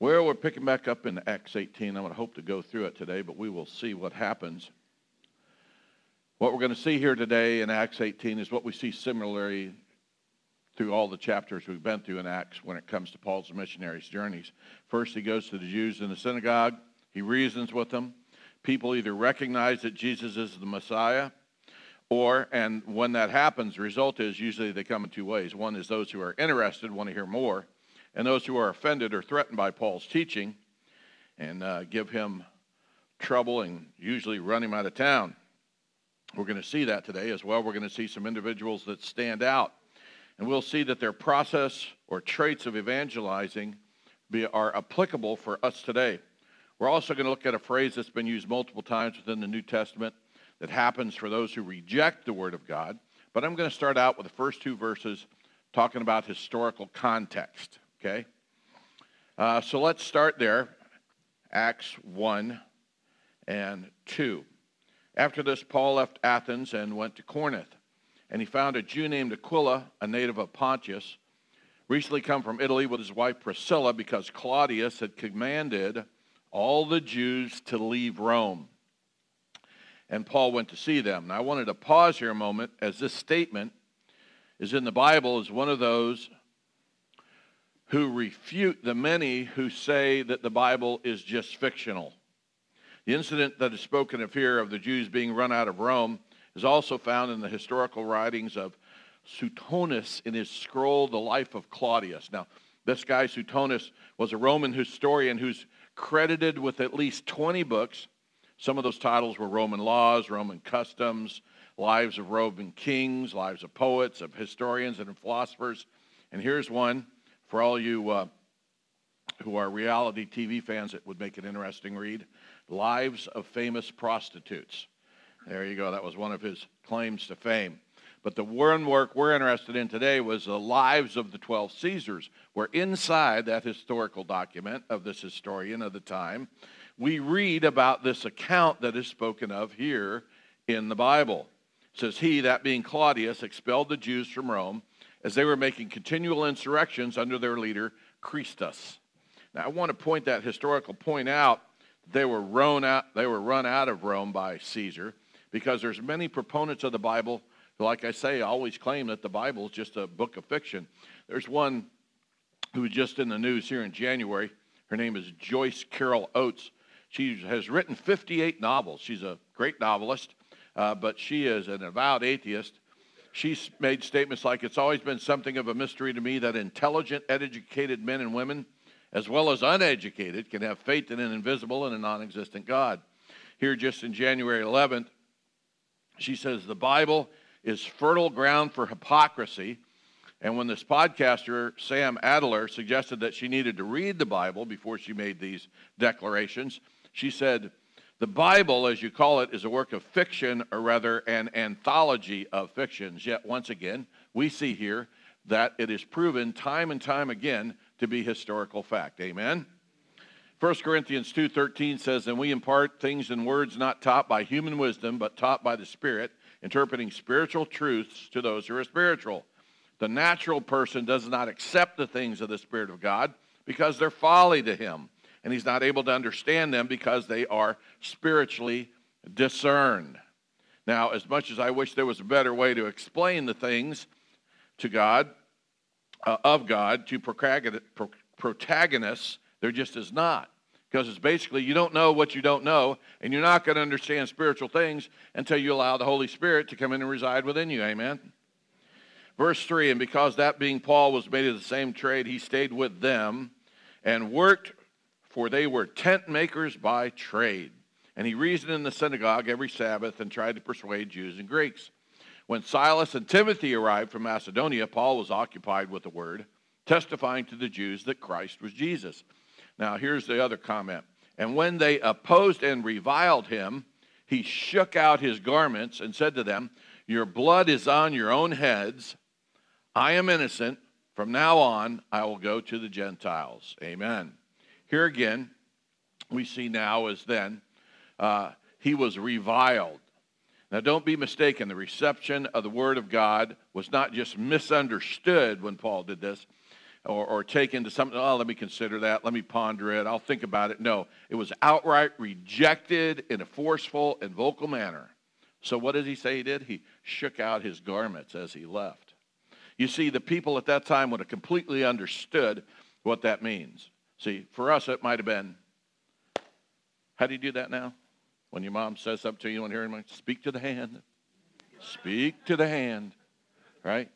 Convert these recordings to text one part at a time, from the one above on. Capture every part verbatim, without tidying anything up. Well, we're picking back up in Acts eighteen. I'm going to hope to go through it today, but we will see what happens. What we're going to see here today in Acts eighteen is what we see similarly through all the chapters we've been through in Acts when it comes to Paul's missionaries' journeys. First, he goes to the Jews in the synagogue. He reasons with them. People either recognize that Jesus is the Messiah, or, and when that happens, the result is usually they come in two ways. One is those who are interested want to hear more, and those who are offended or threatened by Paul's teaching and uh, give him trouble and usually run him out of town. We're going to see that today as well. We're going to see some individuals that stand out. And we'll see that their process or traits of evangelizing be, are applicable for us today. We're also going to look at a phrase that's been used multiple times within the New Testament that happens for those who reject the Word of God. But I'm going to start out with the first two verses talking about historical context, okay? Uh, so let's start there, Acts one and two. After this, Paul left Athens and went to Corinth. And he found a Jew named Aquila, a native of Pontus, recently come from Italy with his wife Priscilla, because Claudius had commanded all the Jews to leave Rome. And Paul went to see them. And I wanted to pause here a moment, as this statement is in the Bible as one of those who refute the many who say that the Bible is just fictional. The incident that is spoken of here of the Jews being run out of Rome is also found in the historical writings of Suetonius in his scroll, The Life of Claudius. Now, this guy, Suetonius, was a Roman historian who's credited with at least twenty books. Some of those titles were Roman laws, Roman customs, lives of Roman kings, lives of poets, of historians, and of philosophers. And here's one for all you uh, who are reality T V fans. It would make an interesting read. Lives of Famous Prostitutes. There you go. That was one of his claims to fame. But the one work we're interested in today was the Lives of the Twelve Caesars, where inside that historical document of this historian of the time, we read about this account that is spoken of here in the Bible. It says, he, that being Claudius, expelled the Jews from Rome as they were making continual insurrections under their leader, Crispus. Now, I want to point that historical point out. They were run out, they were run out of Rome by Caesar, because there's many proponents of the Bible, like I say, always claim that the Bible is just a book of fiction. There's one who was just in the news here in January. Her name is Joyce Carol Oates. She has written fifty-eight novels. She's a great novelist, uh, but she is an avowed atheist. She's made statements like, it's always been something of a mystery to me that intelligent, educated men and women, as well as uneducated, can have faith in an invisible and a non-existent God. Here just in January eleventh, she says, the Bible is fertile ground for hypocrisy. And when this podcaster, Sam Adler, suggested that she needed to read the Bible before she made these declarations, she said, the Bible, as you call it, is a work of fiction, or rather an anthology of fictions. Yet once again, we see here that it is proven time and time again to be historical fact. Amen? First Corinthians two thirteen says, and we impart things in words not taught by human wisdom, but taught by the Spirit, interpreting spiritual truths to those who are spiritual. The natural person does not accept the things of the Spirit of God, because they're folly to him, and he's not able to understand them, because they are spiritually discerned. Now, as much as I wish there was a better way to explain the things to God, uh, of God, to protagonists, there just is not. Because it's basically, you don't know what you don't know, and you're not going to understand spiritual things until you allow the Holy Spirit to come in and reside within you. Amen? Verse three, and because that being Paul was made of the same trade, he stayed with them and worked, for they were tent makers by trade. And he reasoned in the synagogue every Sabbath and tried to persuade Jews and Greeks. When Silas and Timothy arrived from Macedonia, Paul was occupied with the word, testifying to the Jews that Christ was Jesus. Now, here's the other comment. And when they opposed and reviled him, he shook out his garments and said to them, your blood is on your own heads. I am innocent. From now on, I will go to the Gentiles. Amen. Here again, we see now as then, uh, he was reviled. Now, don't be mistaken. The reception of the Word of God was not just misunderstood when Paul did this. or, or take into something, oh, let me consider that, let me ponder it, I'll think about it. No, it was outright rejected in a forceful and vocal manner. So what did he say he did? He shook out his garments as he left. You see, the people at that time would have completely understood what that means. See, for us, it might have been, how do you do that now? When your mom says something to you, you want to hear him, speak to the hand. Speak to the hand, right?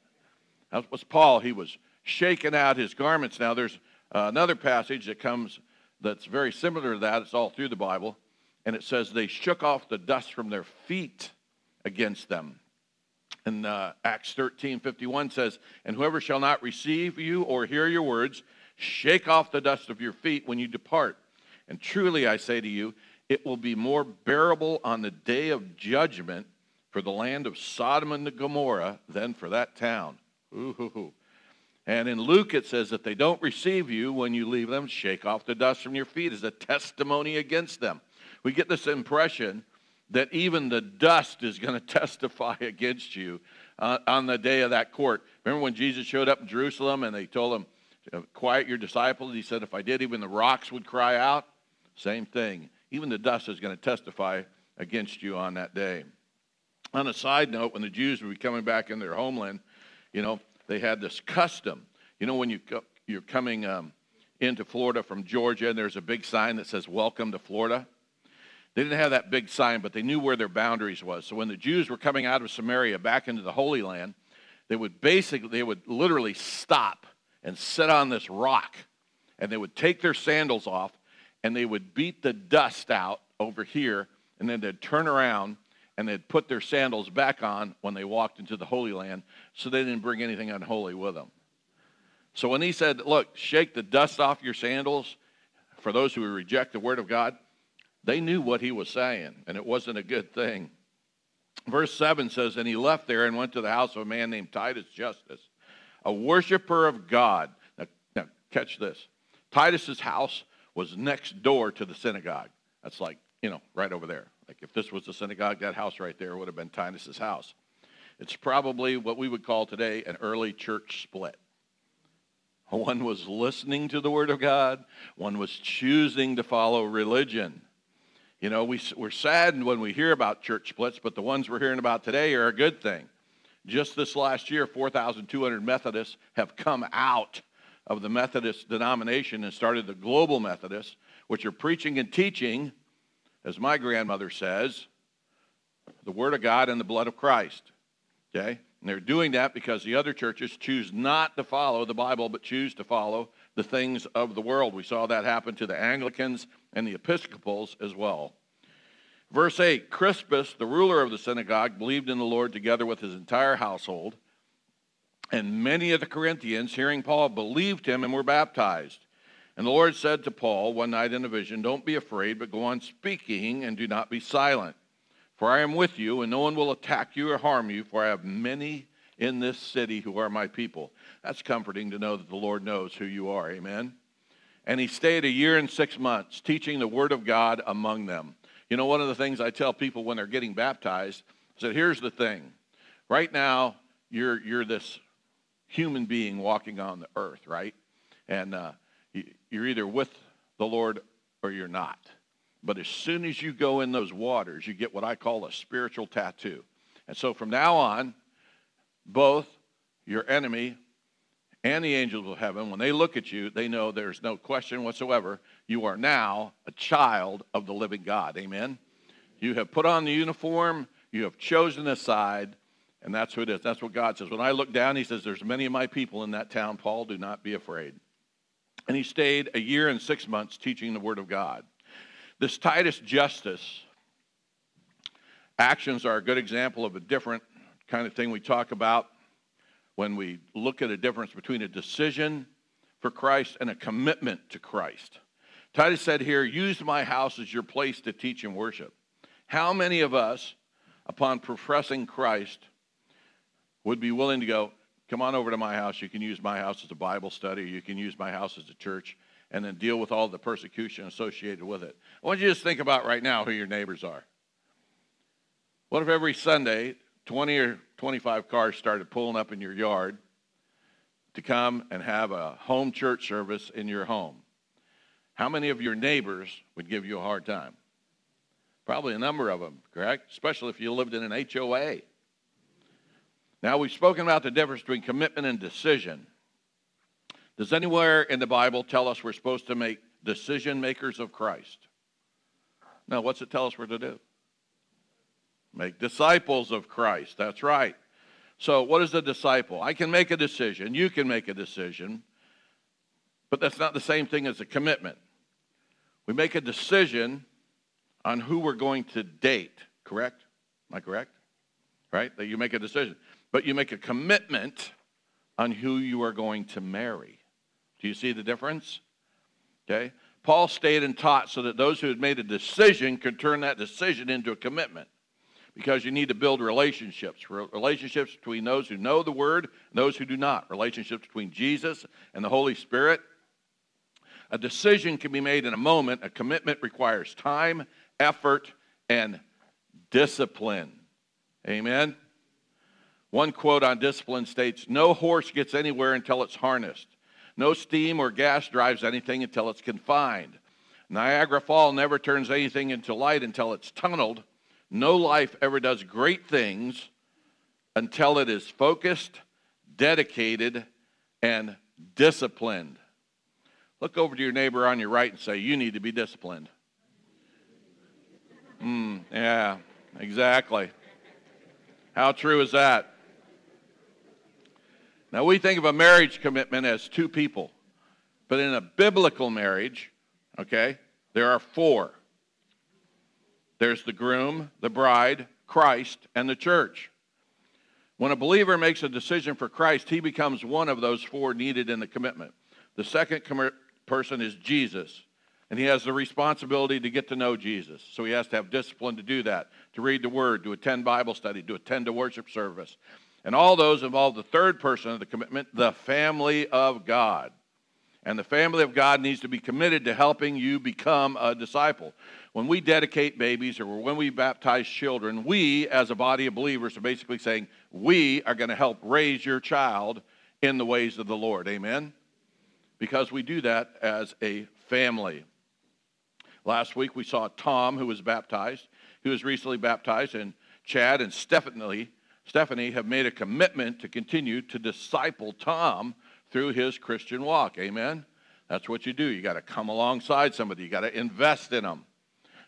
That was Paul. He was shaking out his garments. Now, there's uh, another passage that comes that's very similar to that. It's all through the Bible. And it says they shook off the dust from their feet against them. And uh, Acts thirteen fifty-one says, and whoever shall not receive you or hear your words, shake off the dust of your feet when you depart. And truly I say to you, it will be more bearable on the day of judgment for the land of Sodom and Gomorrah than for that town. Ooh. And in Luke it says that they don't receive you when you leave them, shake off the dust from your feet as a testimony against them. We get this impression that even the dust is going to testify against you uh, on the day of that court. Remember when Jesus showed up in Jerusalem and they told him, quiet your disciples? He said, if I did, even the rocks would cry out. Same thing. Even the dust is going to testify against you on that day. On a side note, when the Jews would be coming back in their homeland, you know, they had this custom. You know, when you co you're coming um, into Florida from Georgia, and there's a big sign that says, welcome to Florida. They didn't have that big sign, but they knew where their boundaries was. So when the Jews were coming out of Samaria back into the Holy Land, they would basically, they would literally stop and sit on this rock, and they would take their sandals off, and they would beat the dust out over here, and then they'd turn around, and they'd put their sandals back on when they walked into the Holy Land, so they didn't bring anything unholy with them. So when he said, look, shake the dust off your sandals, for those who reject the word of God, they knew what he was saying, and it wasn't a good thing. Verse seven says, and he left there and went to the house of a man named Titus Justus, a worshiper of God. Now, now catch this. Titus's house was next door to the synagogue. That's like, you know, right over there. Like if this was the synagogue, that house right there would have been Titus's house. It's probably what we would call today an early church split. One was listening to the word of God. One was choosing to follow religion. You know, we, we're saddened when we hear about church splits, but the ones we're hearing about today are a good thing. Just this last year, four thousand two hundred Methodists have come out of the Methodist denomination and started the Global Methodists, which are preaching and teaching, as my grandmother says, the word of God and the blood of Christ, okay? And they're doing that because the other churches choose not to follow the Bible, but choose to follow the things of the world. We saw that happen to the Anglicans and the Episcopals as well. Verse eight, Crispus, the ruler of the synagogue, believed in the Lord together with his entire household, and many of the Corinthians, hearing Paul, believed him and were baptized. And the Lord said to Paul one night in a vision, don't be afraid, but go on speaking and do not be silent. For I am with you, and no one will attack you or harm you, for I have many in this city who are my people. That's comforting to know that the Lord knows who you are, amen? And he stayed a year and six months teaching the word of God among them. You know, one of the things I tell people when they're getting baptized is that here's the thing. Right now, you're, you're this human being walking on the earth, right? And uh, you're either with the Lord or you're not. But as soon as you go in those waters, you get what I call a spiritual tattoo. And so from now on, both your enemy and the angels of heaven, when they look at you, they know there's no question whatsoever. You are now a child of the living God. Amen? You have put on the uniform. You have chosen a side. And that's who it is. That's what God says. When I look down, he says, there's many of my people in that town, Paul. Do not be afraid. And he stayed a year and six months teaching the word of God. This Titus Justus actions are a good example of a different kind of thing we talk about when we look at a difference between a decision for Christ and a commitment to Christ. Titus said here, use my house as your place to teach and worship. How many of us, upon professing Christ, would be willing to go, come on over to my house, you can use my house as a Bible study, you can use my house as a church, and then deal with all the persecution associated with it? I want you to just think about right now who your neighbors are. What if every Sunday, twenty or twenty-five cars started pulling up in your yard to come and have a home church service in your home, how many of your neighbors would give you a hard time? Probably a number of them, correct? Especially if you lived in an H O A. Now, we've spoken about the difference between commitment and decision. Does anywhere in the Bible tell us we're supposed to make decision makers of Christ? No, what's it tell us we're to do? Make disciples of Christ. That's right. So what is a disciple? I can make a decision. You can make a decision. But that's not the same thing as a commitment. We make a decision on who we're going to date, correct? Am I correct? Right? That you make a decision. But you make a commitment on who you are going to marry. Do you see the difference? Okay? Paul stayed and taught so that those who had made a decision could turn that decision into a commitment. Because you need to build relationships. Relationships between those who know the Word and those who do not. Relationships between Jesus and the Holy Spirit. A decision can be made in a moment. A commitment requires time, effort, and discipline. Amen? One quote on discipline states, "No horse gets anywhere until it's harnessed. No steam or gas drives anything until it's confined. Niagara Falls never turns anything into light until it's tunneled. No life ever does great things until it is focused, dedicated, and disciplined." Look over to your neighbor on your right and say, "You need to be disciplined." Mm, yeah, exactly. How true is that? Now, we think of a marriage commitment as two people. But in a biblical marriage, okay, there are four. There's the groom, the bride, Christ, and the church. When a believer makes a decision for Christ, he becomes one of those four needed in the commitment. The second com- person is Jesus, and he has the responsibility to get to know Jesus. So he has to have discipline to do that, to read the Word, to attend Bible study, to attend a worship service. And all those involve the third person of the commitment, the family of God. And the family of God needs to be committed to helping you become a disciple. When we dedicate babies or when we baptize children, we as a body of believers are basically saying, we are going to help raise your child in the ways of the Lord. Amen? Because we do that as a family. Last week we saw Tom, who was baptized, who was recently baptized, and Chad and Stephanie, Stephanie have made a commitment to continue to disciple Tom through his Christian walk. Amen? That's what you do. You got to come alongside somebody. You got to invest in them.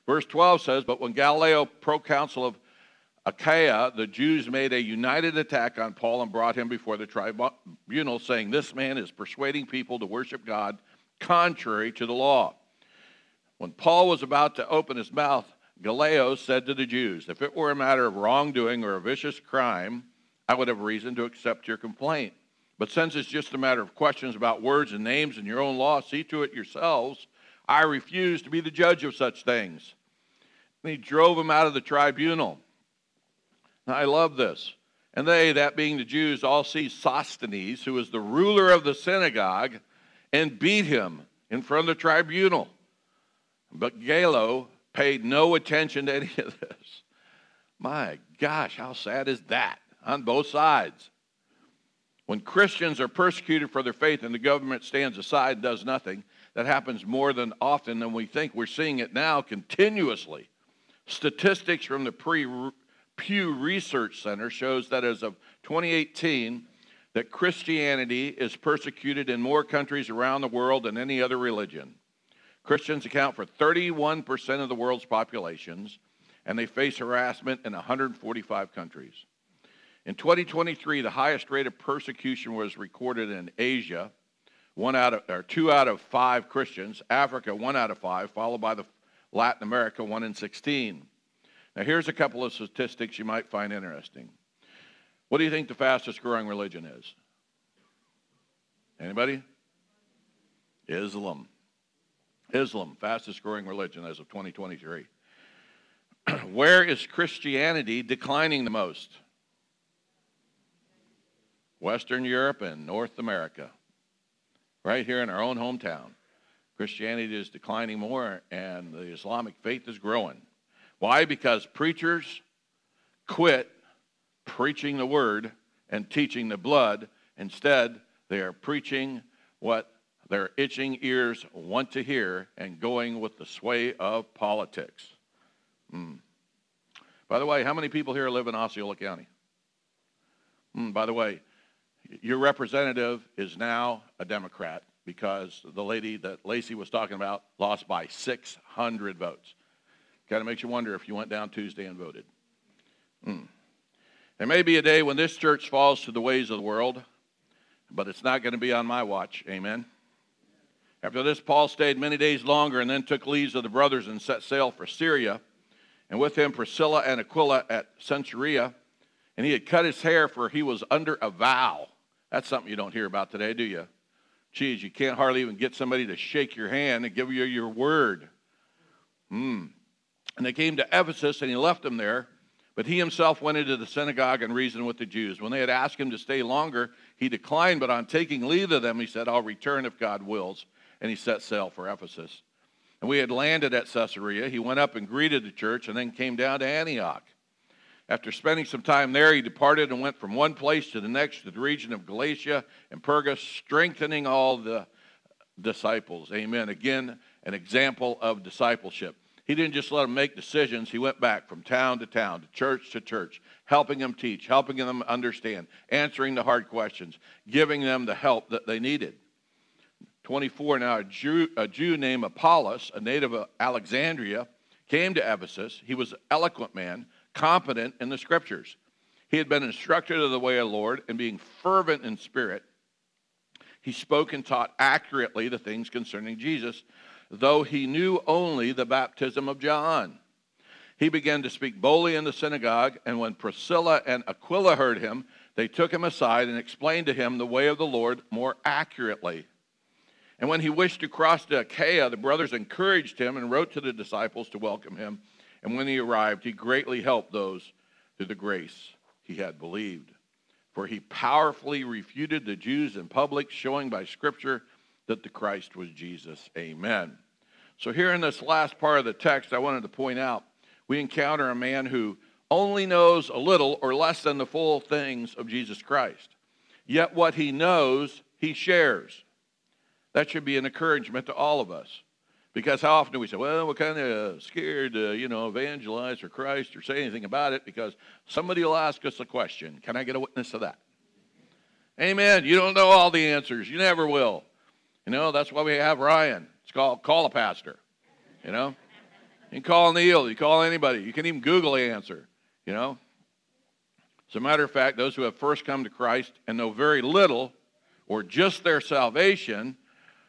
Verse twelve says, "But when Gallio, proconsul of Achaia, the Jews made a united attack on Paul and brought him before the tribunal, saying, 'This man is persuading people to worship God contrary to the law.' When Paul was about to open his mouth, Gallio said to the Jews, 'If it were a matter of wrongdoing or a vicious crime, I would have reason to accept your complaint. But since it's just a matter of questions about words and names and your own law, see to it yourselves. I refuse to be the judge of such things.' And he drove him out of the tribunal." Now, I love this. "And they, that being the Jews, all seized Sostenes, who was the ruler of the synagogue, and beat him in front of the tribunal. But Gallio paid no attention to any of this." My gosh, how sad is that on both sides? When Christians are persecuted for their faith and the government stands aside and does nothing, that happens more than often than we think. We're seeing it now continuously. Statistics from the Pew Research Center shows that as of twenty eighteen, that Christianity is persecuted in more countries around the world than any other religion. Christians account for thirty-one percent of the world's populations, and they face harassment in one hundred forty-five countries. In twenty twenty-three, the highest rate of persecution was recorded in Asia, one out of, or two out of five Christians, Africa, one out of five, followed by the Latin America, one in sixteen. Now, here's a couple of statistics you might find interesting. What do you think the fastest growing religion is? Anybody? Islam. Islam, fastest growing religion as of twenty twenty-three. Where is Christianity declining the most? Western Europe and North America. Right here in our own hometown, Christianity is declining more and the Islamic faith is growing. Why? Because preachers quit preaching the Word and teaching the blood. Instead, They are preaching what their itching ears want to hear and going with the sway of politics. Mm. By the way, how many people here live in Osceola County? Mm, by the way, your representative is now a Democrat because the lady that Lacey was talking about lost by six hundred votes. Kind of makes you wonder if you went down Tuesday and voted. Mm. There may be a day when this church falls to the ways of the world, but it's not going to be on my watch. Amen. After this, Paul stayed many days longer and then took leave of the brothers and set sail for Syria, and with him Priscilla and Aquila at Caesarea. And he had cut his hair, for he was under a vow. That's something you don't hear about today, do you? Geez, you can't hardly even get somebody to shake your hand and give you your word. Mm. And they came to Ephesus, and he left them there. But he himself went into the synagogue and reasoned with the Jews. When they had asked him to stay longer, he declined. But on taking leave of them, he said, I'll return if God wills. And he set sail for Ephesus. And we had landed at Caesarea. He went up and greeted the church and then came down to Antioch. After spending some time there, he departed and went from one place to the next to the region of Galatia and Perga, strengthening all the disciples. Amen. Again, an example of discipleship. He didn't just let them make decisions. He went back from town to town, to church to church, helping them teach, helping them understand, answering the hard questions, giving them the help that they needed. twenty-four, now a Jew, a Jew named Apollos, a native of Alexandria, came to Ephesus. He was an eloquent man, competent in the scriptures. He had been instructed of the way of the Lord, and being fervent in spirit, he spoke and taught accurately the things concerning Jesus, though he knew only the baptism of John. He began to speak boldly in the synagogue, and when Priscilla and Aquila heard him, they took him aside and explained to him the way of the Lord more accurately. And when he wished to cross to Achaia, the brothers encouraged him and wrote to the disciples to welcome him. And when he arrived, he greatly helped those through the grace he had believed. For he powerfully refuted the Jews in public, showing by Scripture that the Christ was Jesus. Amen. So here in this last part of the text, I wanted to point out, we encounter a man who only knows a little or less than the full things of Jesus Christ. Yet what he knows, he shares. That should be an encouragement to all of us. Because how often do we say, well, we're kind of scared to, you know, evangelize or Christ or say anything about it because somebody will ask us a question. Can I get a witness to that? Amen. You don't know all the answers. You never will. You know, that's why we have Ryan. It's called Call a Pastor, you know. You can call Neil. You call anybody. You can even Google the answer, you know. As a matter of fact, those who have first come to Christ and know very little or just their salvation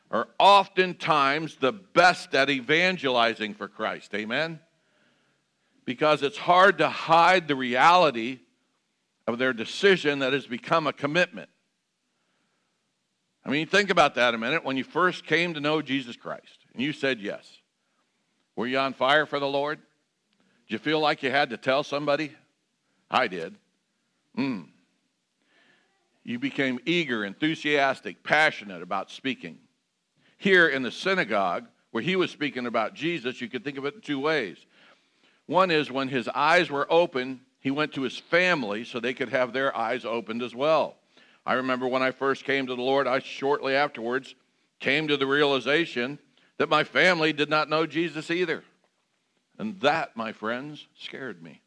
are oftentimes the best at evangelizing for Christ, amen? Because it's hard to hide the reality of their decision that has become a commitment. I mean, think about that a minute. When you first came to know Jesus Christ and you said yes, were you on fire for the Lord? Did you feel like you had to tell somebody? I did. Mm. You became eager, enthusiastic, passionate about speaking. Here in the synagogue, where he was speaking about Jesus, you could think of it in two ways. One is when his eyes were open, he went to his family so they could have their eyes opened as well. I remember when I first came to the Lord, I shortly afterwards came to the realization that my family did not know Jesus either. And that, my friends, scared me.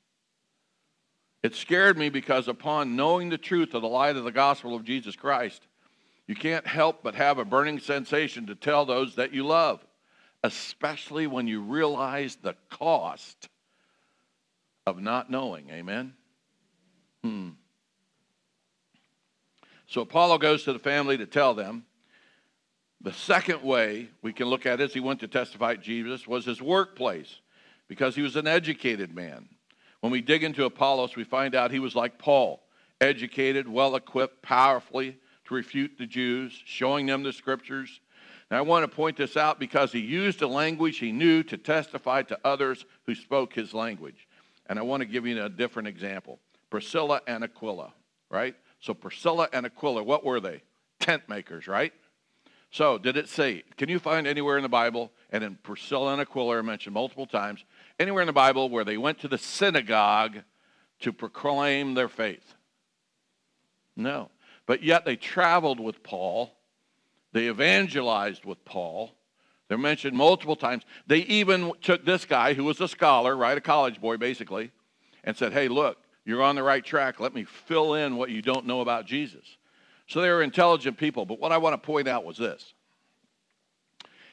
It scared me because upon knowing the truth of the light of the gospel of Jesus Christ, you can't help but have a burning sensation to tell those that you love, especially when you realize the cost of not knowing. Amen? Hmm. So Apollos goes to the family to tell them. The second way we can look at it as he went to testify to Jesus was his workplace, because he was an educated man. When we dig into Apollos, we find out he was like Paul, educated, well-equipped, powerfully to refute the Jews, showing them the scriptures. And I want to point this out because he used a language he knew to testify to others who spoke his language. And I want to give you a different example. Priscilla and Aquila, right? So Priscilla and Aquila, what were they? Tent makers, right? So did it say, can you find anywhere in the Bible, and in Priscilla and Aquila are mentioned multiple times, anywhere in the Bible where they went to the synagogue to proclaim their faith? No. But yet they traveled with Paul. They evangelized with Paul. They're mentioned multiple times. They even took this guy who was a scholar, right, a college boy basically, and said, hey, look, you're on the right track. Let me fill in what you don't know about Jesus. So they were intelligent people. But what I want to point out was this.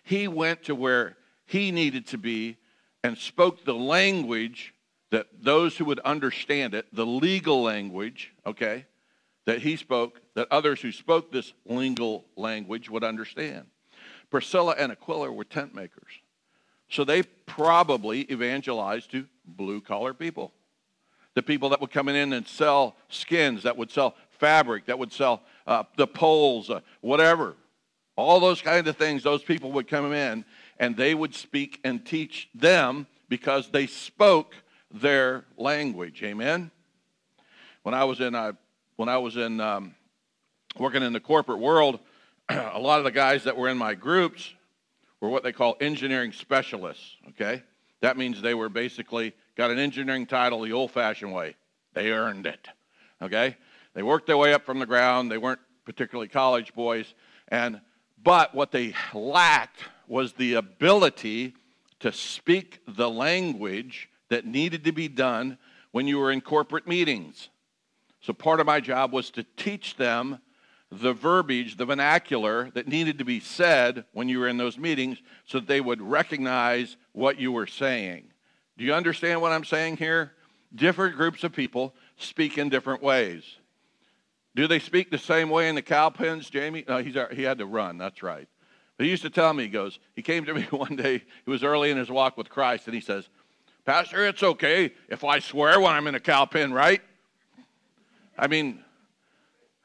He went to where he needed to be and spoke the language that those who would understand it, the legal language, okay, that he spoke, that others who spoke this legal language would understand. Priscilla and Aquila were tent makers. So they probably evangelized to blue-collar people, the people that would come in and sell skins, that would sell fabric, that would sell uh, the poles, uh, whatever. All those kind of things, those people would come in, and they would speak and teach them because they spoke their language. Amen? When I was in, uh, when I was in um, working in the corporate world, a lot of the guys that were in my groups were what they call engineering specialists, okay? That means they were basically got an engineering title the old-fashioned way. They earned it, okay? They worked their way up from the ground. They weren't particularly college boys, and but what they lacked was the ability to speak the language that needed to be done when you were in corporate meetings. So part of my job was to teach them the verbiage, the vernacular that needed to be said when you were in those meetings so that they would recognize what you were saying. Do you understand what I'm saying here? Different groups of people speak in different ways. Do they speak the same way in the cow pens, Jamie? No, he's, he had to run, that's right. But he used to tell me, he goes, he came to me one day, it was early in his walk with Christ, and he says, Pastor, it's okay if I swear when I'm in a cow pen, right? I mean,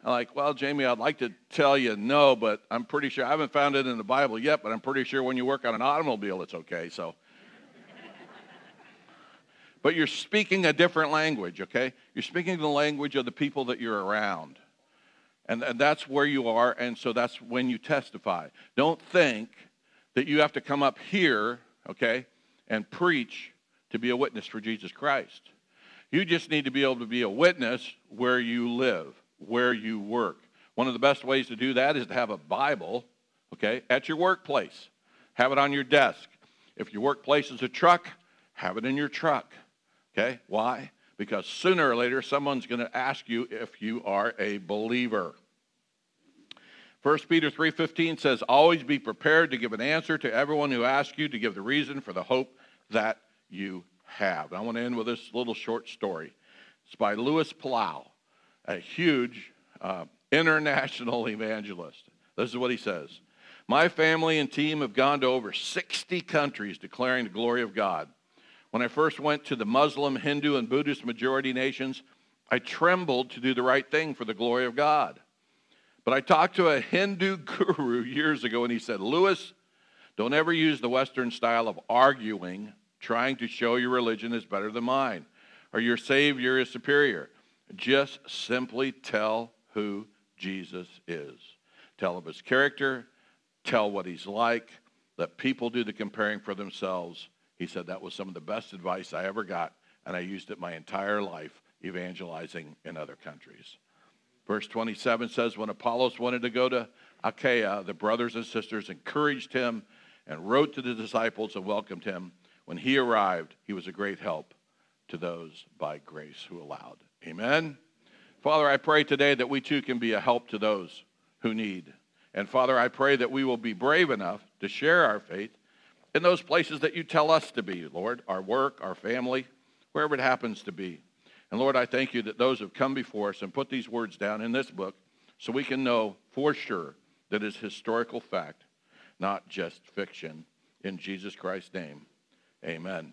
I'm like, well, Jamie, I'd like to tell you no, but I'm pretty sure, I haven't found it in the Bible yet, but I'm pretty sure when you work on an automobile, it's okay, so. But you're speaking a different language, okay? You're speaking the language of the people that you're around. And, and that's where you are, and so that's when you testify. Don't think that you have to come up here, okay, and preach to be a witness for Jesus Christ. You just need to be able to be a witness where you live, where you work. One of the best ways to do that is to have a Bible, okay, at your workplace. Have it on your desk. If your workplace is a truck, have it in your truck. Okay? Why? Because sooner or later, someone's going to ask you if you are a believer. First Peter three fifteen says, always be prepared to give an answer to everyone who asks you to give the reason for the hope that you have. And I want to end with this little short story. It's by Louis Palau, a huge uh, international evangelist. This is what he says. My family and team have gone to over sixty countries declaring the glory of God. When I first went to the Muslim, Hindu, and Buddhist majority nations, I trembled to do the right thing for the glory of God. But I talked to a Hindu guru years ago, and he said, Louis, don't ever use the Western style of arguing, trying to show your religion is better than mine, or your Savior is superior. Just simply tell who Jesus is. Tell of his character, tell what he's like, let people do the comparing for themselves. He said that was some of the best advice I ever got, and I used it my entire life evangelizing in other countries. Verse twenty-seven says, when Apollos wanted to go to Achaia, the brothers and sisters encouraged him and wrote to the disciples and welcomed him. When he arrived, he was a great help to those by grace who allowed. Amen? Father, I pray today that we too can be a help to those who need. And Father, I pray that we will be brave enough to share our faith in those places that you tell us to be, Lord, our work, our family, wherever it happens to be. And Lord, I thank you that those have come before us and put these words down in this book so we can know for sure that it's historical fact, not just fiction. In Jesus Christ's name, amen.